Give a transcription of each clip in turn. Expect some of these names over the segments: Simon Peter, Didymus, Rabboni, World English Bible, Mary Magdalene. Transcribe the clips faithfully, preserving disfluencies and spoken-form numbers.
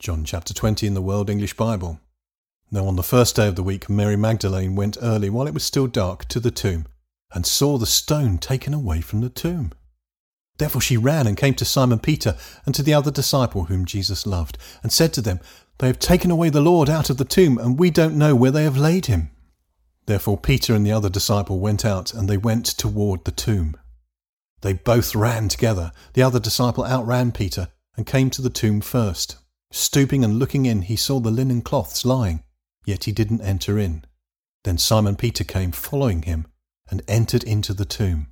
John chapter twenty in the World English Bible. Now on the first day of the week Mary Magdalene went early while it was still dark to the tomb, and saw the stone taken away from the tomb. Therefore she ran and came to Simon Peter and to the other disciple whom Jesus loved, and said to them, "They have taken away the Lord out of the tomb, and we don't know where they have laid him." Therefore Peter and the other disciple went out, and they went toward the tomb. They both ran together. The other disciple outran Peter, and came to the tomb first. Stooping and looking in, he saw the linen cloths lying, yet he didn't enter in. Then Simon Peter came following him, and entered into the tomb.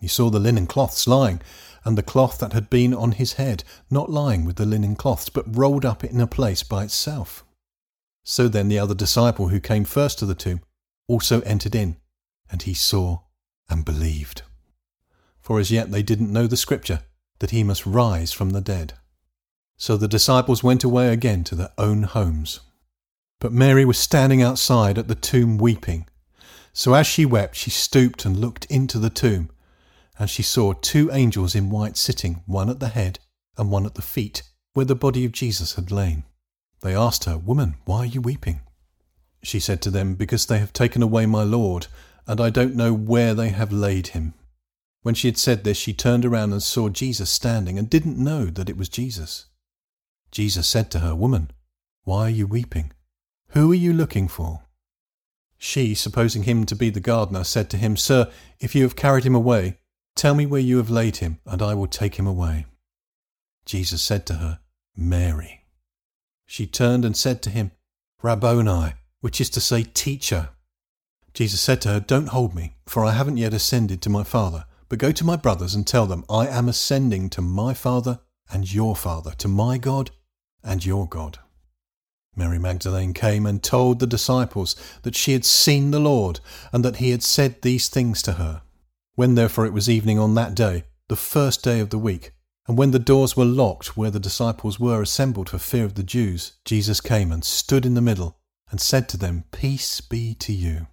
He saw the linen cloths lying, and the cloth that had been on his head, not lying with the linen cloths, but rolled up in a place by itself. So then the other disciple who came first to the tomb also entered in, and he saw and believed. For as yet they didn't know the scripture, that he must rise from the dead. So the disciples went away again to their own homes. But Mary was standing outside at the tomb weeping. So as she wept, she stooped and looked into the tomb, and she saw two angels in white sitting, one at the head and one at the feet, where the body of Jesus had lain. They asked her, "Woman, why are you weeping?" She said to them, "Because they have taken away my Lord, and I don't know where they have laid him." When she had said this, she turned around and saw Jesus standing, and didn't know that it was Jesus. Jesus said to her, "Woman, why are you weeping? Who are you looking for?" She, supposing him to be the gardener, said to him, "Sir, if you have carried him away, tell me where you have laid him, and I will take him away." Jesus said to her, "Mary." She turned and said to him, "Rabboni," which is to say, teacher. Jesus said to her, "Don't hold me, for I haven't yet ascended to my Father. But go to my brothers and tell them, I am ascending to my Father and your Father, to my God and your God." Mary Magdalene came and told the disciples that she had seen the Lord, and that he had said these things to her. When therefore it was evening on that day, the first day of the week, and when the doors were locked where the disciples were assembled for fear of the Jews, Jesus came and stood in the middle, and said to them, "Peace be to you."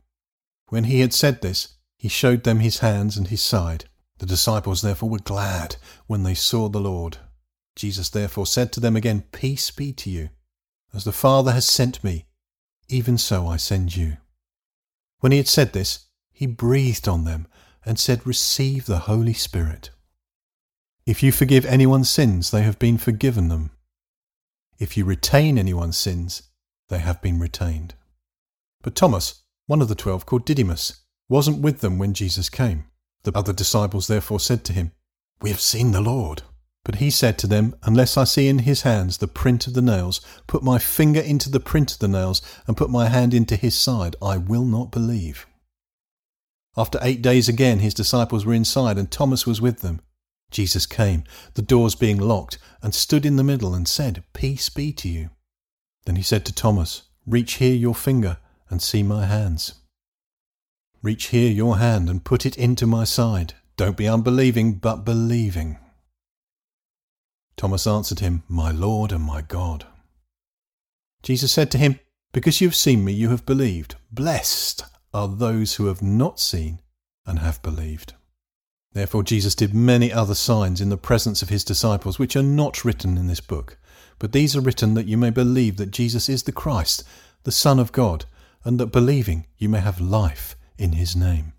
When he had said this, he showed them his hands and his side. The disciples therefore were glad when they saw the Lord. Jesus therefore said to them again, "Peace be to you. As the Father has sent me, even so I send you." When he had said this, he breathed on them and said, "Receive the Holy Spirit. If you forgive anyone's sins, they have been forgiven them. If you retain anyone's sins, they have been retained." But Thomas, one of the twelve, called Didymus, wasn't with them when Jesus came. The other disciples therefore said to him, "We have seen the Lord." But he said to them, "Unless I see in his hands the print of the nails, put my finger into the print of the nails, and put my hand into his side, I will not believe." After eight days again his disciples were inside, and Thomas was with them. Jesus came, the doors being locked, and stood in the middle, and said, "Peace be to you." Then he said to Thomas, "Reach here your finger and see my hands. Reach here your hand and put it into my side. Don't be unbelieving, but believing." Thomas answered him, "My Lord and my God." Jesus said to him, "Because you have seen me, you have believed. Blessed are those who have not seen and have believed." Therefore Jesus did many other signs in the presence of his disciples, which are not written in this book. But these are written that you may believe that Jesus is the Christ, the Son of God, and that believing you may have life in his name.